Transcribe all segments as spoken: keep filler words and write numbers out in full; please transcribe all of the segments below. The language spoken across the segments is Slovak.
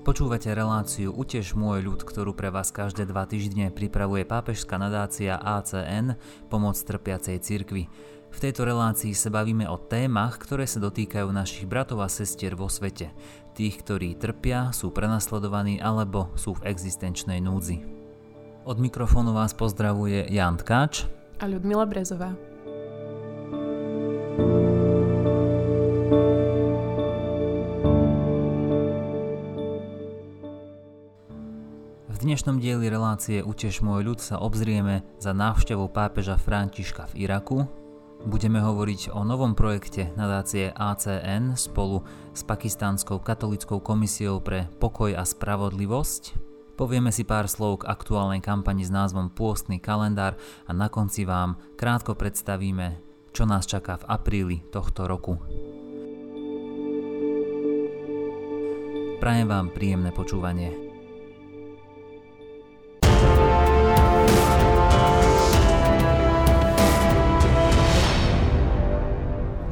Počúvate reláciu Uteš môj ľud, ktorú pre vás každé dva týždne pripravuje pápežská nadácia á cé en Pomoc trpiacej cirkvi. V tejto relácii sa bavíme o témach, ktoré sa dotýkajú našich bratov a sestier vo svete. Tých, ktorí trpia, sú prenasledovaní alebo sú v existenčnej núdzi. Od mikrofónu vás pozdravuje Jan Tkáč a Ľudmila Brezová. V dnešnom dieli relácie Uteš môj ľud sa obzrieme za návštevu pápeža Františka v Iraku. Budeme hovoriť o novom projekte nadácie á cé en spolu s pakistánskou katolíckou komisiou pre pokoj a spravodlivosť. Povieme si pár slov k aktuálnej kampani s názvom Pôstny kalendár a na konci vám krátko predstavíme, čo nás čaká v apríli tohto roku. Prajem vám príjemné počúvanie.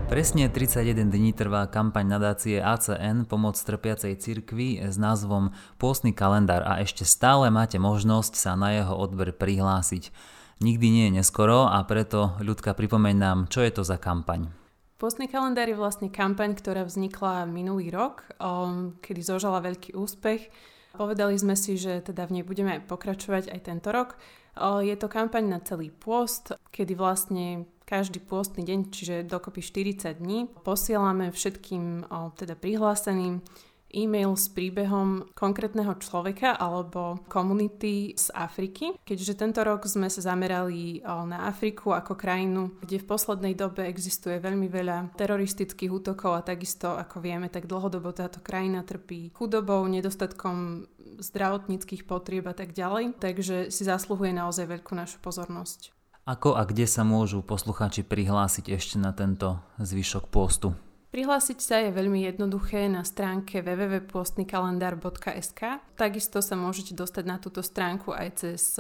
Presne tridsaťjeden dní trvá kampaň nadácie á cé en Pomoc trpiacej cirkvi s názvom Pôstny kalendár a ešte stále máte možnosť sa na jeho odber prihlásiť. Nikdy nie je neskoro a preto, Ľudka, pripomeň nám, čo je to za kampaň. Pôstny kalendár je vlastne kampaň, ktorá vznikla minulý rok, kedy zožala veľký úspech. Povedali sme si, že teda v nej budeme pokračovať aj tento rok. Je to kampaň na celý pôst, kedy vlastne každý pôstny deň, čiže dokopy štyridsať dní, posielame všetkým teda prihláseným e-mail s príbehom konkrétneho človeka alebo komunity z Afriky. Keďže tento rok sme sa zamerali na Afriku ako krajinu, kde v poslednej dobe existuje veľmi veľa teroristických útokov a takisto, ako vieme, tak dlhodobo táto krajina trpí chudobou, nedostatkom zdravotníckych potrieb a tak ďalej, takže si zasluhuje naozaj veľkú našu pozornosť. Ako a kde sa môžu poslucháči prihlásiť ešte na tento zvyšok pôstu? Prihlásiť sa je veľmi jednoduché na stránke w w w bodka pôstny kalendár bodka es ka. Takisto sa môžete dostať na túto stránku aj cez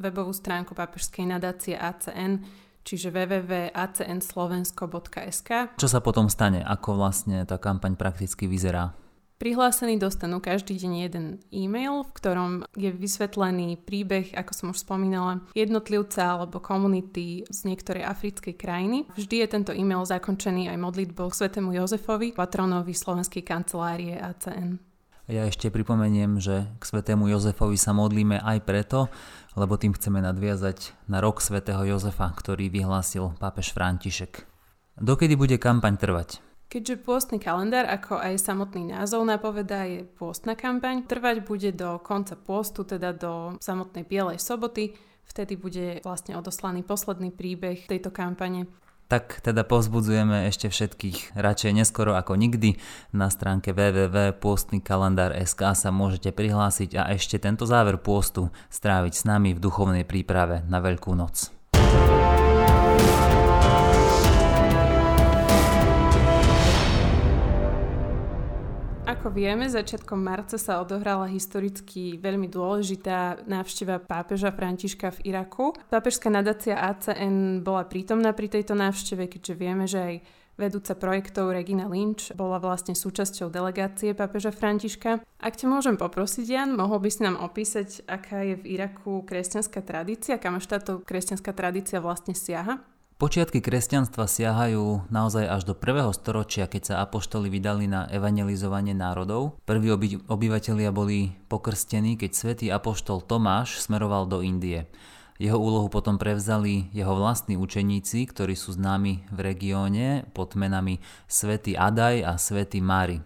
webovú stránku pápežskej nadácie á cé en, čiže w w w bodka a c n slovensko bodka es ka. Čo sa potom stane? Ako vlastne tá kampaň prakticky vyzerá? Prihlásení dostanú každý deň jeden e-mail, v ktorom je vysvetlený príbeh, ako som už spomínala, jednotlivca alebo komunity z niektorej africkej krajiny. Vždy je tento e-mail zakončený aj modlitbou k svätému Jozefovi, patronovi slovenskej kancelárie á cé en. Ja ešte pripomeniem, že k svätému Jozefovi sa modlíme aj preto, lebo tým chceme nadviazať na rok svätého Jozefa, ktorý vyhlásil pápež František. Dokedy bude kampaň trvať? Keďže pôstny kalendár, ako aj samotný názov napovedá, je pôstna kampaň, trvať bude do konca pôstu, teda do samotnej Bielej soboty, vtedy bude vlastne odoslaný posledný príbeh tejto kampane. Tak teda povzbudzujeme ešte všetkých, radšej neskoro ako nikdy. Na stránke w w w bodka pôstny kalendár bodka es ka sa môžete prihlásiť a ešte tento záver pôstu stráviť s nami v duchovnej príprave na Veľkú noc. Ako vieme, začiatkom marca sa odohrala historicky veľmi dôležitá návšteva pápeža Františka v Iraku. Pápežská nadácia á cé en bola prítomná pri tejto návšteve, keďže vieme, že aj vedúca projektov Regina Lynch bola vlastne súčasťou delegácie pápeža Františka. Ak ťa môžem poprosiť, Jan, mohol by si nám opísať, aká je v Iraku kresťanská tradícia, kam až táto kresťanská tradícia vlastne siaha? Počiatky kresťanstva siahajú naozaj až do prvého storočia, keď sa apoštoli vydali na evangelizovanie národov. Prví oby- obyvatelia boli pokrstení, keď svätý apoštol Tomáš smeroval do Indie. Jeho úlohu potom prevzali jeho vlastní učeníci, ktorí sú známi v regióne pod menami svätý Adaj a svätý Mári.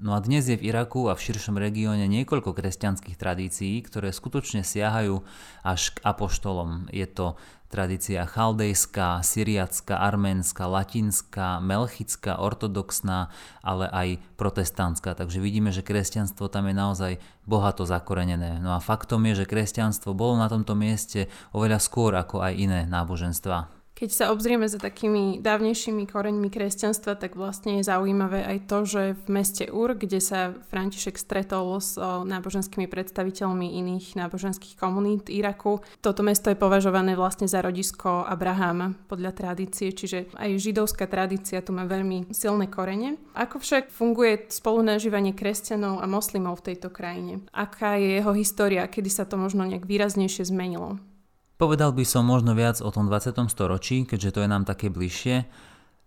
No a dnes je v Iraku a v širšom regióne niekoľko kresťanských tradícií, ktoré skutočne siahajú až k apoštolom. Je to tradícia chaldejská, syriacká, arménska, latinská, melchická, ortodoxná, ale aj protestantská. Takže vidíme, že kresťanstvo tam je naozaj bohato zakorenené. No a faktom je, že kresťanstvo bolo na tomto mieste oveľa skôr ako aj iné náboženstvá. Keď sa obzrieme za takými dávnejšími koreňmi kresťanstva, tak vlastne je zaujímavé aj to, že v meste Ur, kde sa František stretol s náboženskými predstaviteľmi iných náboženských komunít Iraku, toto mesto je považované vlastne za rodisko Abraháma podľa tradície, čiže aj židovská tradícia tu má veľmi silné korene. Ako však funguje spolunažívanie kresťanov a moslimov v tejto krajine? Aká je jeho história, kedy sa to možno nejak výraznejšie zmenilo? Povedal by som možno viac o tom dvadsiatom storočí, keďže to je nám také bližšie.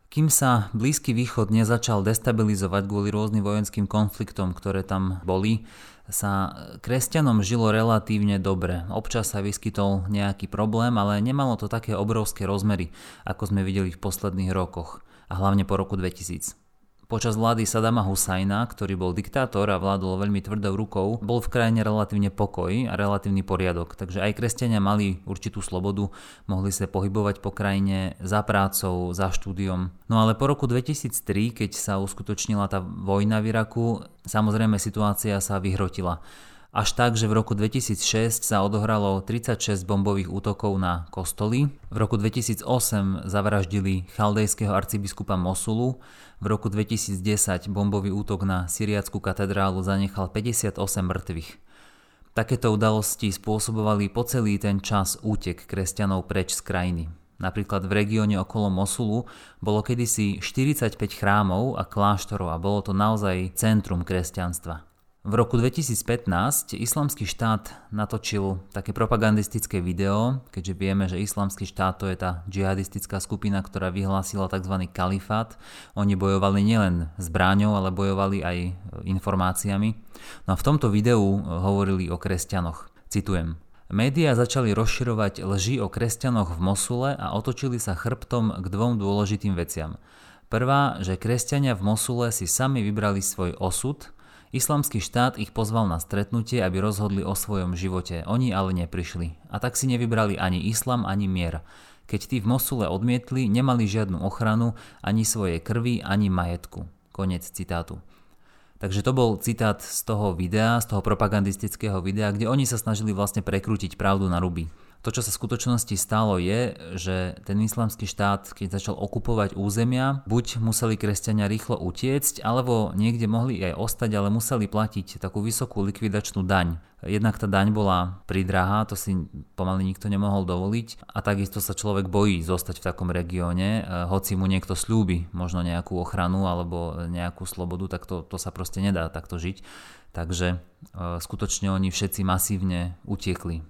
Kým sa Blízky východ nezačal destabilizovať kvôli rôznym vojenským konfliktom, ktoré tam boli, sa kresťanom žilo relatívne dobre. Občas sa vyskytol nejaký problém, ale nemalo to také obrovské rozmery, ako sme videli v posledných rokoch, a hlavne po roku dvetisíc. Počas vlády Sadama Husajna, ktorý bol diktátor a vládol veľmi tvrdou rukou, bol v krajine relatívne pokoj a relatívny poriadok, takže aj kresťania mali určitú slobodu, mohli sa pohybovať po krajine za prácou, za štúdiom. No ale po roku dvetisíctri, keď sa uskutočnila tá vojna v Iraku, samozrejme situácia sa vyhrotila. Až tak, že v roku dvetisícšesť sa odohralo tridsaťšesť bombových útokov na kostoly. V roku dvetisícosem zavraždili chaldejského arcibiskupa Mosulu. V roku dvetisícdesať bombový útok na syriackú katedrálu zanechal päťdesiatosem mŕtvych. Takéto udalosti spôsobovali po celý ten čas útek kresťanov preč z krajiny. Napríklad v regióne okolo Mosulu bolo kedysi štyridsaťpäť chrámov a kláštorov a bolo to naozaj centrum kresťanstva. V roku dvetisícpätnásť Islamský štát natočil také propagandistické video, keďže vieme, že Islamský štát to je tá džihadistická skupina, ktorá vyhlásila tzv. Kalifát. Oni bojovali nielen zbráňou, ale bojovali aj informáciami. No a v tomto videu hovorili o kresťanoch. Citujem. Média začali rozširovať lži o kresťanoch v Mosule a otočili sa chrbtom k dvom dôležitým veciam. Prvá, že kresťania v Mosule si sami vybrali svoj osud. Islamský štát ich pozval na stretnutie, aby rozhodli o svojom živote, oni ale neprišli. A tak si nevybrali ani islám, ani mier. Keď tí v Mosule odmietli, nemali žiadnu ochranu, ani svojej krvi, ani majetku. Koniec citátu. Takže to bol citát z toho videa, z toho propagandistického videa, kde oni sa snažili vlastne prekrútiť pravdu na ruby. To, čo sa v skutočnosti stalo, je, že ten Islamský štát, keď začal okupovať územia, buď museli kresťania rýchlo utiecť, alebo niekde mohli aj ostať, ale museli platiť takú vysokú likvidačnú daň. Jednak tá daň bola pridrahá, to si pomaly nikto nemohol dovoliť, a takisto sa človek bojí zostať v takom regióne, hoci mu niekto sľúbi možno nejakú ochranu alebo nejakú slobodu, tak to, to sa proste nedá takto žiť. Takže skutočne oni všetci masívne utiekli.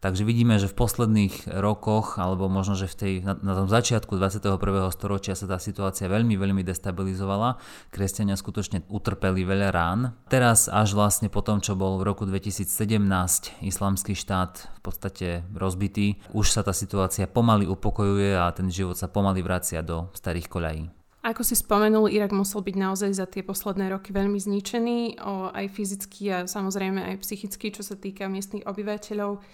Takže vidíme, že v posledných rokoch, alebo možno, že v tej, na, na tom začiatku dvadsiateho prvého storočia sa tá situácia veľmi, veľmi destabilizovala. Kresťania skutočne utrpeli veľa rán. Teraz až vlastne po tom, čo bol v roku dvetisícsedemnásť Islamský štát v podstate rozbitý, už sa tá situácia pomaly upokojuje a ten život sa pomaly vracia do starých koľají. Ako si spomenul, Irak musel byť naozaj za tie posledné roky veľmi zničený, o, aj fyzicky a samozrejme aj psychicky, čo sa týka miestnych obyvateľov.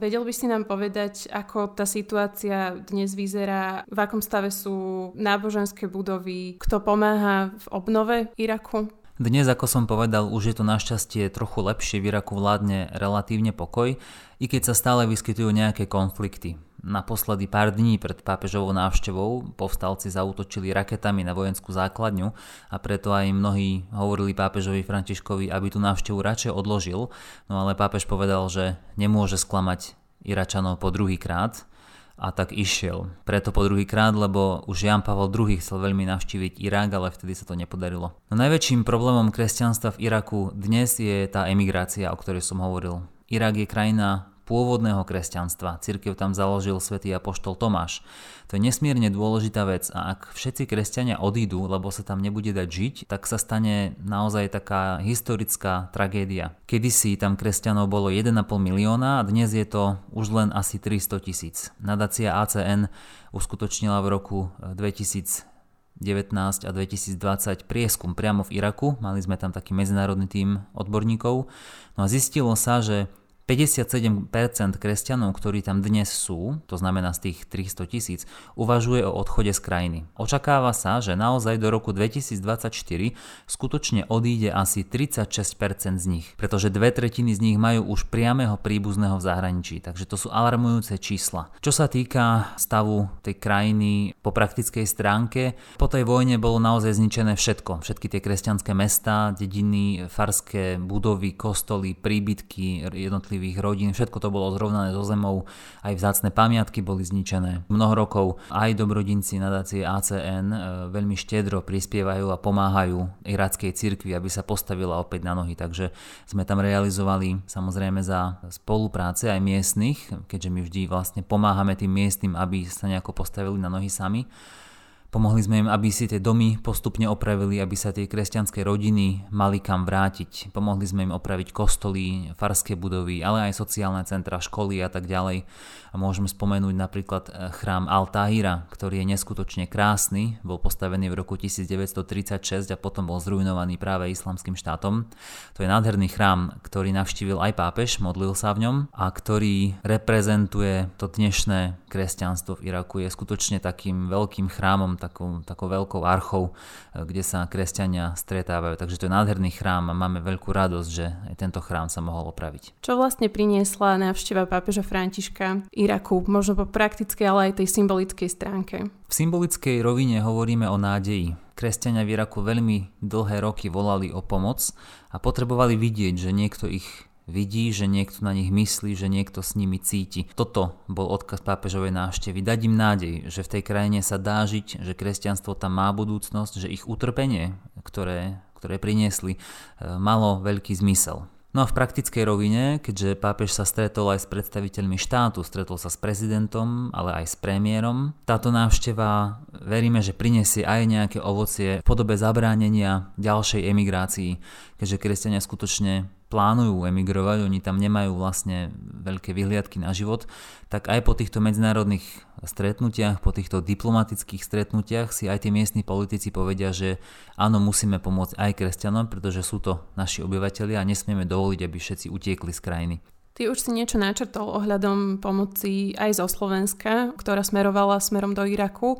Vedel by si nám povedať, ako tá situácia dnes vyzerá, v akom stave sú náboženské budovy, kto pomáha v obnove Iraku? Dnes, ako som povedal, už je to našťastie trochu lepšie, v Iraku vládne relatívne pokoj, i keď sa stále vyskytujú nejaké konflikty. Naposledy pár dní pred pápežovou návštevou povstalci zaútočili raketami na vojenskú základňu a preto aj mnohí hovorili pápežovi Františkovi, aby tú návštevu radšej odložil, no ale pápež povedal, že nemôže sklamať Iračanov po druhý krát. A tak išiel. Preto po druhý krát, lebo už Jan Pavel druhý chcel veľmi navštíviť Irak, ale vtedy sa to nepodarilo. No najväčším problémom kresťanstva v Iraku dnes je tá emigrácia, o ktorej som hovoril. Irak je krajina pôvodného kresťanstva. Cirkev tam založil svätý apoštol Tomáš. To je nesmierne dôležitá vec a ak všetci kresťania odídu, lebo sa tam nebude dať žiť, tak sa stane naozaj taká historická tragédia. Kedysi tam kresťanov bolo jeden a pol milióna a dnes je to už len asi tristotisíc. Nadácia á cé en uskutočnila v roku dvetisíc devätnásť a dvetisícdvadsať prieskum priamo v Iraku. Mali sme tam taký medzinárodný tím odborníkov. No a zistilo sa, že päťdesiatsedem percent kresťanov, ktorí tam dnes sú, to znamená z tých tristotisíc, uvažuje o odchode z krajiny. Očakáva sa, že naozaj do roku dvetisícdvadsaťštyri skutočne odíde asi tridsaťšesť percent z nich, pretože dve tretiny z nich majú už priameho príbuzného v zahraničí, takže to sú alarmujúce čísla. Čo sa týka stavu tej krajiny po praktickej stránke, po tej vojne bolo naozaj zničené všetko. Všetky tie kresťanské mestá, dediny, farské budovy, kostoly, príbytky, jednotlivé rodín, všetko to bolo zrovnané so zemou, aj vzácne pamiatky boli zničené. Mnoho rokov aj dobrodinci nadácie á cé en veľmi štiedro prispievajú a pomáhajú irackej cirkvi, aby sa postavila opäť na nohy, takže sme tam realizovali samozrejme za spolupráce aj miestnych, keďže my vždy vlastne pomáhame tým miestnym, aby sa nejako postavili na nohy sami. Pomohli sme im, aby si tie domy postupne opravili, aby sa tie kresťanské rodiny mali kam vrátiť. Pomohli sme im opraviť kostoly, farské budovy, ale aj sociálne centra, školy a tak ďalej. A môžem spomenúť napríklad chrám Al-Tahira, ktorý je neskutočne krásny, bol postavený v roku devätnásť tridsaťšesť a potom bol zrujnovaný práve islamským štátom. To je nádherný chrám, ktorý navštívil aj pápež, modlil sa v ňom a ktorý reprezentuje to dnešné kresťanstvo v Iraku. Je skutočne takým veľkým chrámom, Takou, takou veľkou archou, kde sa kresťania stretávajú. Takže to je nádherný chrám a máme veľkú radosť, že aj tento chrám sa mohol opraviť. Čo vlastne priniesla návšteva pápeža Františka Iraku, možno po praktickej, ale aj tej symbolickej stránke? V symbolickej rovine hovoríme o nádeji. Kresťania v Iraku veľmi dlhé roky volali o pomoc a potrebovali vidieť, že niekto ich vidí, že niekto na nich myslí, že niekto s nimi cíti. Toto bol odkaz pápežovej návštevy. Dať im nádej, že v tej krajine sa dá žiť, že kresťanstvo tam má budúcnosť, že ich utrpenie, ktoré, ktoré priniesli, malo veľký zmysel. No a v praktickej rovine, keďže pápež sa stretol aj s predstaviteľmi štátu, stretol sa s prezidentom, ale aj s premiérom, táto návšteva veríme, že prinesie aj nejaké ovocie v podobe zabránenia ďalšej emigrácii, keďže kresťania skutočne plánujú emigrovať, oni tam nemajú vlastne veľké vyhliadky na život, tak aj po týchto medzinárodných stretnutiach, po týchto diplomatických stretnutiach si aj tie miestni politici povedia, že áno, musíme pomôcť aj kresťanom, pretože sú to naši obyvatelia a nesmieme dovoliť, aby všetci utiekli z krajiny. Ty už si niečo načrtol ohľadom pomoci aj zo Slovenska, ktorá smerovala smerom do Iraku.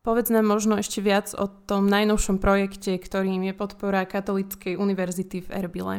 Povedz nám možno ešte viac o tom najnovšom projekte, ktorým je podpora Katolíckej univerzity v Erbile.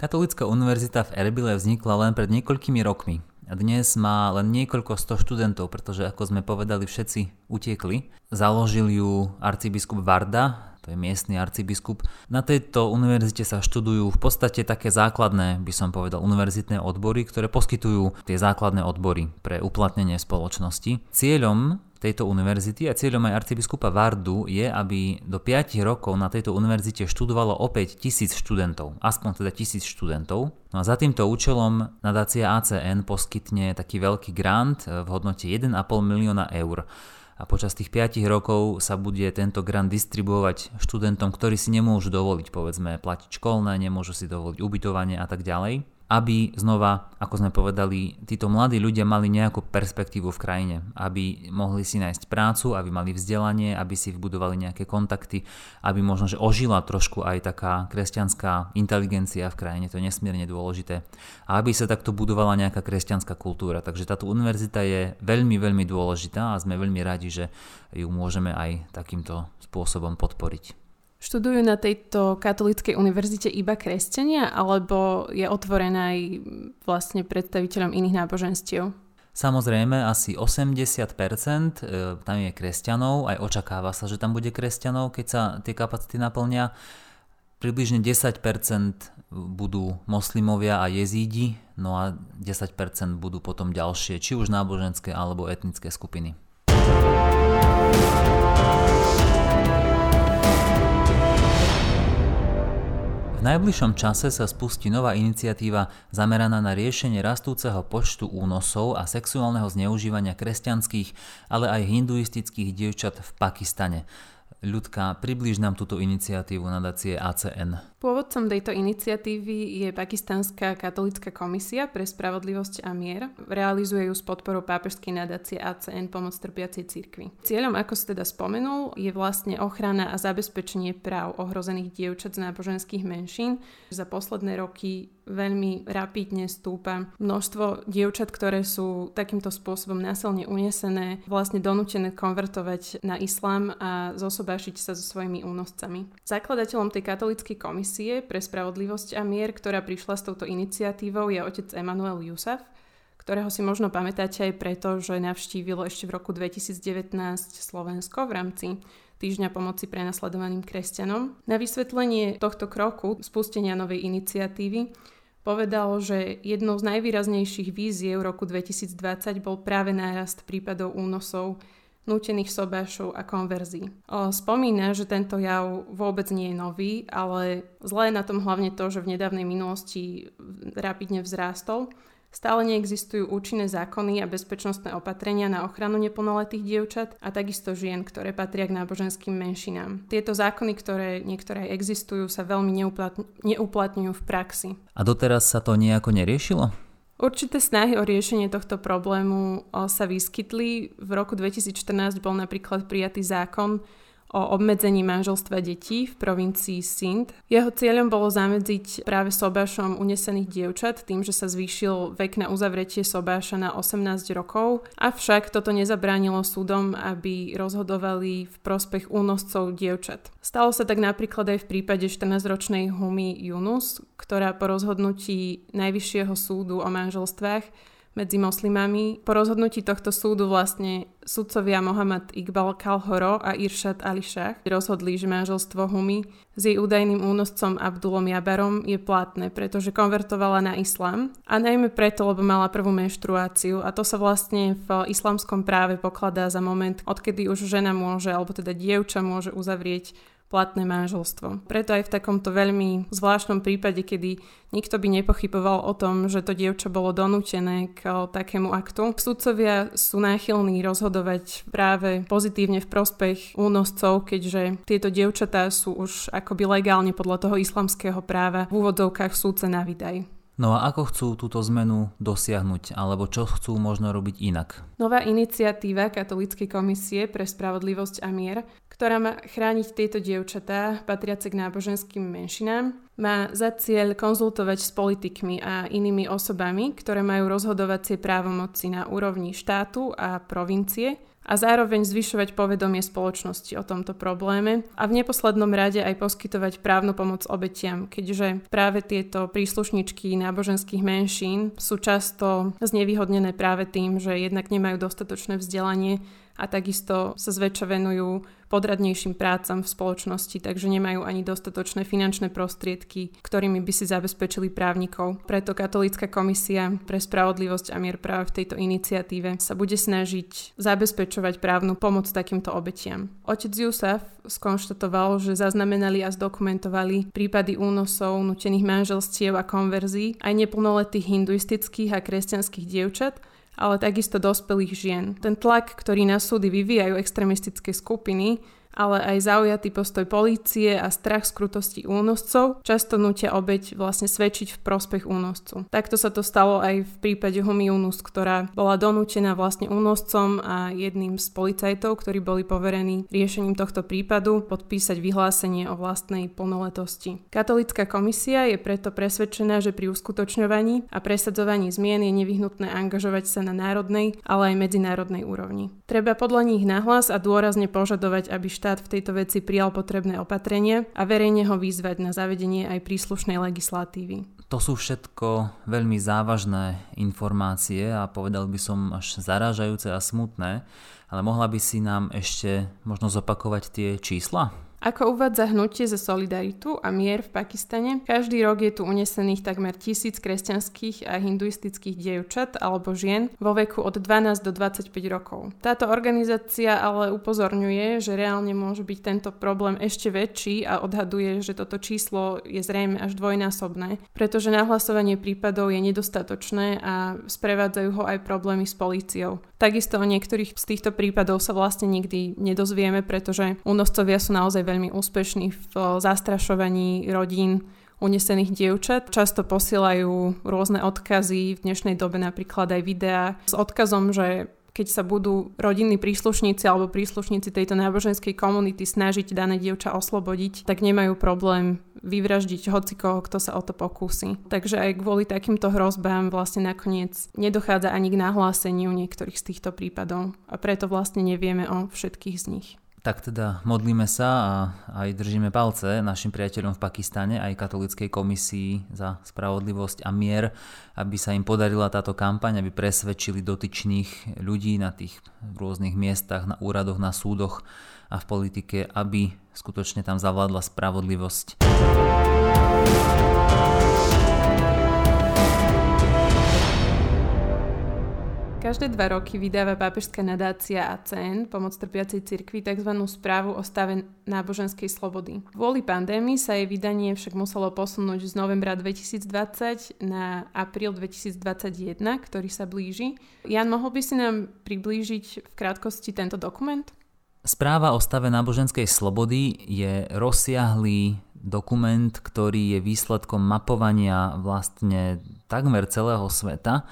Katolícka univerzita v Erbile vznikla len pred niekoľkými rokmi a dnes má len niekoľko sto študentov, pretože ako sme povedali, všetci utiekli. Založil ju arcibiskup Varda, to je miestny arcibiskup. Na tejto univerzite sa študujú v podstate také základné, by som povedal, univerzitné odbory, ktoré poskytujú tie základné odbory pre uplatnenie spoločnosti. Cieľom tejto univerzity a cieľom aj arcibiskupa Vardu je, aby do päť rokov na tejto univerzite študovalo opäť tisíc študentov, aspoň teda tisíc študentov. No a za týmto účelom nadácia á cé en poskytne taký veľký grant v hodnote jeden a pol milióna eur. A počas tých päť rokov sa bude tento grant distribuovať študentom, ktorí si nemôžu dovoliť, povedzme, platiť školné, nemôžu si dovoliť ubytovanie a tak ďalej, aby znova, ako sme povedali, títo mladí ľudia mali nejakú perspektívu v krajine, aby mohli si nájsť prácu, aby mali vzdelanie, aby si vybudovali nejaké kontakty, aby možno, že ožila trošku aj taká kresťanská inteligencia v krajine, to je nesmierne dôležité. A aby sa takto budovala nejaká kresťanská kultúra. Takže táto univerzita je veľmi, veľmi dôležitá a sme veľmi radi, že ju môžeme aj takýmto spôsobom podporiť. Študujú na tejto katolíckej univerzite iba kresťania, alebo je otvorená aj vlastne predstaviteľom iných náboženstiev? Samozrejme, asi osemdesiat percent tam je kresťanov, aj očakáva sa, že tam bude kresťanov, keď sa tie kapacity naplnia. Približne desať percent budú moslimovia a jezídi, no a desať percent budú potom ďalšie, či už náboženské alebo etnické skupiny. V najbližšom čase sa spustí nová iniciatíva zameraná na riešenie rastúceho počtu únosov a sexuálneho zneužívania kresťanských, ale aj hinduistických dievčat v Pakistane. Ľudka, približ nám túto iniciatívu nadácie á cé en. Pôvodcom tejto iniciatívy je Pakistánska katolícka komisia pre spravodlivosť a mier. Realizuje ju s podporou pápežskej nadácie á cé en Pomoc trpiacej cirkvi. Cieľom, ako si teda spomenul, je vlastne ochrana a zabezpečenie práv ohrozených dievčat z náboženských menšín. Za posledné roky veľmi rapidne stúpa. Množstvo dievčat, ktoré sú takýmto spôsobom násilne unesené, vlastne donútené konvertovať na islám a zosobášiť sa so svojimi únoscami. Zakladateľom tej katolíckej komisie pre spravodlivosť a mier, ktorá prišla s touto iniciatívou, je otec Emanuel Jusaf, ktorého si možno pamätáte aj preto, že navštívilo ešte v roku dvetisícdevätnásť Slovensko v rámci Týždňa pomoci prenasledovaným kresťanom. Na vysvetlenie tohto kroku, spustenia novej iniciatívy, povedal, že jednou z najvýraznejších víziev roku dvetisícdvadsať bol práve nárast prípadov únosov, nútených sobášov a konverzií. Spomína, že tento jav vôbec nie je nový, ale zlé na tom hlavne to, že v nedávnej minulosti rapidne vzrástol. Stále neexistujú účinné zákony a bezpečnostné opatrenia na ochranu neplnoletých dievčat a takisto žien, ktoré patria k náboženským menšinám. Tieto zákony, ktoré niektoré existujú, sa veľmi neuplatň- neuplatňujú v praxi. A doteraz sa to nejako neriešilo? Určité snahy o riešenie tohto problému sa vyskytli. V roku dvetisícštrnásť bol napríklad prijatý zákon o obmedzení manželstva detí v provincii Sindh. Jeho cieľom bolo zamedziť práve sobášom unesených dievčat tým, že sa zvýšil vek na uzavretie sobáša na osemnásť rokov, avšak toto nezabránilo súdom, aby rozhodovali v prospech únoscov dievčat. Stalo sa tak napríklad aj v prípade štrnásťročnej Humy Yunus, ktorá po rozhodnutí Najvyššieho súdu o manželstvách medzi moslimami. Po rozhodnutí tohto súdu vlastne sudcovia Muhammad Iqbal Kalhoro a Irshad Ali Shah rozhodli, že manželstvo Humy s jej údajným únoscom Abdulom Jabarom je platné, pretože konvertovala na islám a najmä preto, lebo mala prvú menštruáciu a to sa vlastne v islamskom práve pokladá za moment, odkedy už žena môže, alebo teda dievča môže uzavrieť platné manželstvo. Preto aj v takomto veľmi zvláštnom prípade, kedy nikto by nepochyboval o tom, že to dievča bolo donútené k takému aktu, sudcovia sú náchylní rozhodovať práve pozitívne v prospech únoscov, keďže tieto dievčatá sú už akoby legálne podľa toho islamského práva v úvodzovkách súdce na výdaj. No a ako chcú túto zmenu dosiahnuť, alebo čo chcú možno robiť inak? Nová iniciatíva Katolíckej komisie pre spravodlivosť a mier, ktorá má chrániť tieto dievčatá patriace k náboženským menšinám, má za cieľ konzultovať s politikmi a inými osobami, ktoré majú rozhodovacie právomoci na úrovni štátu a provincie, a zároveň zvyšovať povedomie spoločnosti o tomto probléme a v neposlednom rade aj poskytovať právnu pomoc obetiam, keďže práve tieto príslušničky náboženských menšín sú často znevýhodnené práve tým, že jednak nemajú dostatočné vzdelanie a takisto sa zväčša venujú podradnejším prácam v spoločnosti, takže nemajú ani dostatočné finančné prostriedky, ktorými by si zabezpečili právnikov. Preto Katolícka komisia pre spravodlivosť a mier práve v tejto iniciatíve sa bude snažiť zabezpečovať právnu pomoc takýmto obetiam. Otec Jusaf skonštatoval, že zaznamenali a zdokumentovali prípady únosov, nútených manželstiev a konverzií aj neplnoletých hinduistických a kresťanských dievčat, ale takisto dospelých žien. Ten tlak, ktorý na súdy vyvíjajú extrémistické skupiny, ale aj zaujatý postoj polície a strach z krutosti únoscov, často nútia obeť vlastne svedčiť v prospech únoscu. Takto sa to stalo aj v prípade Humy Yunus, ktorá bola donútená vlastne únoscom a jedným z policajtov, ktorí boli poverení riešením tohto prípadu, podpísať vyhlásenie o vlastnej plnoletosti. Katolícka komisia je preto presvedčená, že pri uskutočňovaní a presadzovaní zmien je nevyhnutné angažovať sa na národnej, ale aj medzinárodnej úrovni. Treba podľa nich nahlas a dôrazne požadovať, aby štát v tejto veci prijal potrebné opatrenia a verejne ho vyzvať na zavedenie aj príslušnej legislatívy. To sú všetko veľmi závažné informácie a povedal by som až zarážajúce a smutné, ale mohla by si nám ešte možno zopakovať tie čísla? Ako uvádza hnutie za solidaritu a mier v Pakistane, každý rok je tu unesených takmer tisíc kresťanských a hinduistických dievčat alebo žien vo veku od dvanásť do dvadsaťpäť rokov. Táto organizácia ale upozorňuje, že reálne môže byť tento problém ešte väčší a odhaduje, že toto číslo je zrejme až dvojnásobné, pretože nahlasovanie prípadov je nedostatočné a sprevádzajú ho aj problémy s políciou. Takisto o niektorých z týchto prípadov sa vlastne nikdy nedozvieme, pretože únoscovia sú naozaj veľmi úspešní v zastrašovaní rodín unesených dievčat. Často posielajú rôzne odkazy, v dnešnej dobe napríklad aj videá s odkazom, že keď sa budú rodinní príslušníci alebo príslušníci tejto náboženskej komunity snažiť dané dievča oslobodiť, tak nemajú problém vyvraždiť hocikoho, kto sa o to pokúsi. Takže aj kvôli takýmto hrozbám vlastne nakoniec nedochádza ani k nahláseniu niektorých z týchto prípadov a preto vlastne nevieme o všetkých z nich. Tak teda modlíme sa a aj držíme palce našim priateľom v Pakistane, aj katolíckej komisii za spravodlivosť a mier, aby sa im podarila táto kampaň, aby presvedčili dotyčných ľudí na tých rôznych miestach, na úradoch, na súdoch a v politike, aby skutočne tam zavládla spravodlivosť. Každé dva roky vydáva pápežská nadácia á cé en, pomoc trpiacej cirkvi, tzv. Správu o stave náboženskej slobody. Kvôli pandémii sa jej vydanie však muselo posunúť z novembra dvetisícdvadsať na apríl dvetisícdvadsaťjeden, ktorý sa blíži. Jan, mohol by si nám priblížiť v krátkosti tento dokument? Správa o stave náboženskej slobody je rozsiahlý dokument, ktorý je výsledkom mapovania vlastne takmer celého sveta.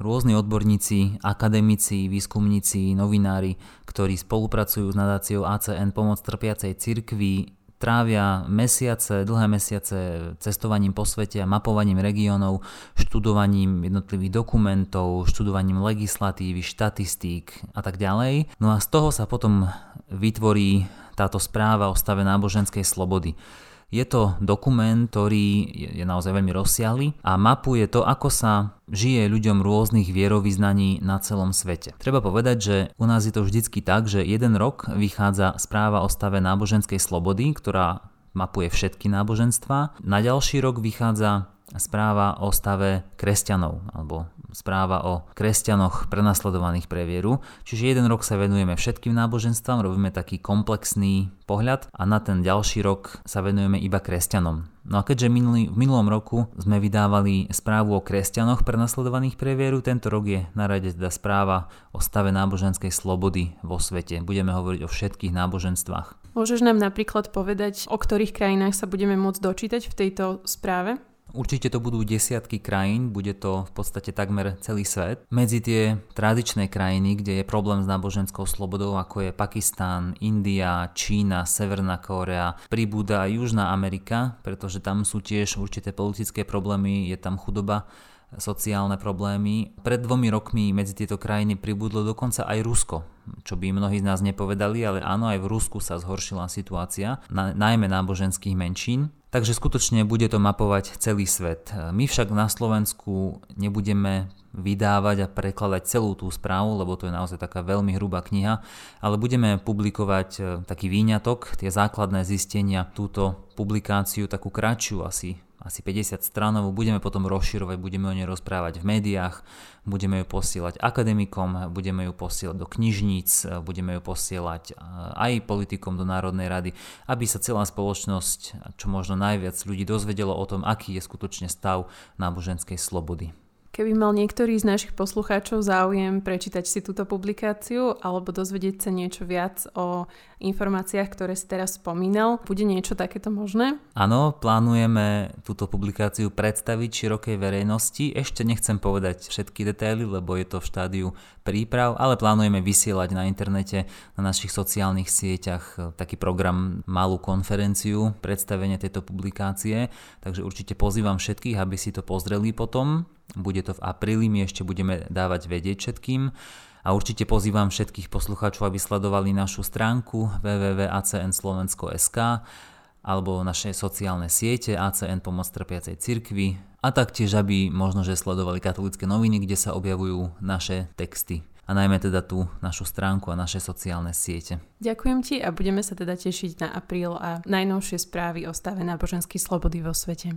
Rôzni odborníci, akademici, výskumníci, novinári, ktorí spolupracujú s nadáciou á cé en Pomoc trpiacej cirkvi, trávia mesiace, dlhé mesiace cestovaním po svete a mapovaním regiónov, študovaním jednotlivých dokumentov, študovaním legislatívy, štatistík a tak ďalej. No a z toho sa potom vytvorí táto správa o stave náboženskej slobody. Je to dokument, ktorý je naozaj veľmi rozsiahly a mapuje to, ako sa žije ľuďom rôznych vierovyznaní na celom svete. Treba povedať, že u nás je to vždycky tak, že jeden rok vychádza správa o stave náboženskej slobody, ktorá mapuje všetky náboženstvá. Na ďalší rok vychádza správa o stave kresťanov alebo správa o kresťanoch prenasledovaných pre vieru. Čiže jeden rok sa venujeme všetkým náboženstvám, robíme taký komplexný pohľad a na ten ďalší rok sa venujeme iba kresťanom. No a keďže minulý, v minulom roku sme vydávali správu o kresťanoch prenasledovaných pre vieru, tento rok je na rade teda správa o stave náboženskej slobody vo svete. Budeme hovoriť o všetkých náboženstvách. Môžeš nám napríklad povedať, o ktorých krajinách sa budeme môcť dočítať v tejto správe? Určite to budú desiatky krajín, bude to v podstate takmer celý svet. Medzi tie tradičné krajiny, kde je problém s náboženskou slobodou, ako je Pakistán, India, Čína, Severná Kórea, pribúda aj Južná Amerika, pretože tam sú tiež určité politické problémy, je tam chudoba, sociálne problémy. Pred dvomi rokmi medzi tieto krajiny pribudlo dokonca aj Rusko, čo by mnohí z nás nepovedali, ale áno, aj v Rusku sa zhoršila situácia, na, najmä náboženských menšín. Takže skutočne bude to mapovať celý svet. My však na Slovensku nebudeme vydávať a prekladať celú tú správu, lebo to je naozaj taká veľmi hrubá kniha, ale budeme publikovať taký výňatok, tie základné zistenia, túto publikáciu, takú kratšiu asi asi päťdesiat stranovú, budeme potom rozširovať, budeme o nej rozprávať v médiách, budeme ju posielať akademikom, budeme ju posielať do knižníc, budeme ju posielať aj politikom do Národnej rady, aby sa celá spoločnosť, čo možno najviac ľudí, dozvedelo o tom, aký je skutočne stav náboženskej slobody. Keby mal niektorý z našich poslucháčov záujem prečítať si túto publikáciu alebo dozvedieť sa niečo viac o informáciách, ktoré si teraz spomínal, bude niečo takéto možné? Áno, plánujeme túto publikáciu predstaviť širokej verejnosti. Ešte nechcem povedať všetky detaily, lebo je to v štádiu príprav, ale plánujeme vysielať na internete, na našich sociálnych sieťach taký program, malú konferenciu, predstavenie tejto publikácie. Takže určite pozývam všetkých, aby si to pozreli potom. Bude to v apríli, my ešte budeme dávať vedieť všetkým a určite pozývam všetkých poslucháčov, aby sledovali našu stránku w w w bodka a c n slovensko bodka s k alebo naše sociálne siete á cé en Pomoc trpiacej cirkvi a taktiež, aby možno, že sledovali Katolícke noviny, kde sa objavujú naše texty a najmä teda tú našu stránku a naše sociálne siete. Ďakujem ti a budeme sa teda tešiť na apríl a najnovšie správy o stave náboženskej slobody vo svete.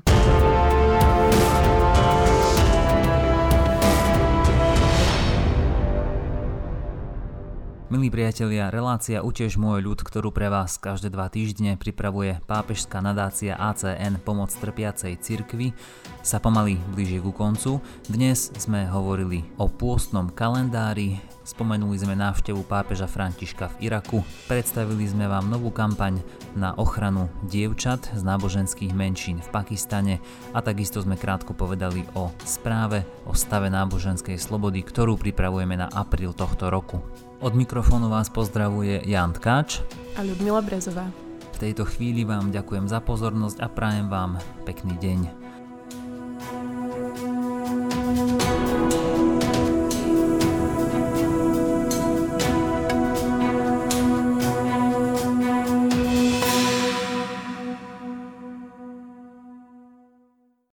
Milí priatelia, relácia Uteš môj ľud, ktorú pre vás každé dva týždne pripravuje pápežská nadácia á cé en Pomoc trpiacej cirkvi, sa pomaly blíži ku koncu. Dnes sme hovorili o pôstnom kalendári, spomenuli sme návštevu pápeža Františka v Iraku, predstavili sme vám novú kampaň na ochranu dievčat z náboženských menšín v Pakistane a takisto sme krátko povedali o správe o stave náboženskej slobody, ktorú pripravujeme na apríl tohto roku. Od mikrofónu vás pozdravuje Jan Tkáč a Ľudmila Brezová. V tejto chvíli vám ďakujem za pozornosť a prajem vám pekný deň.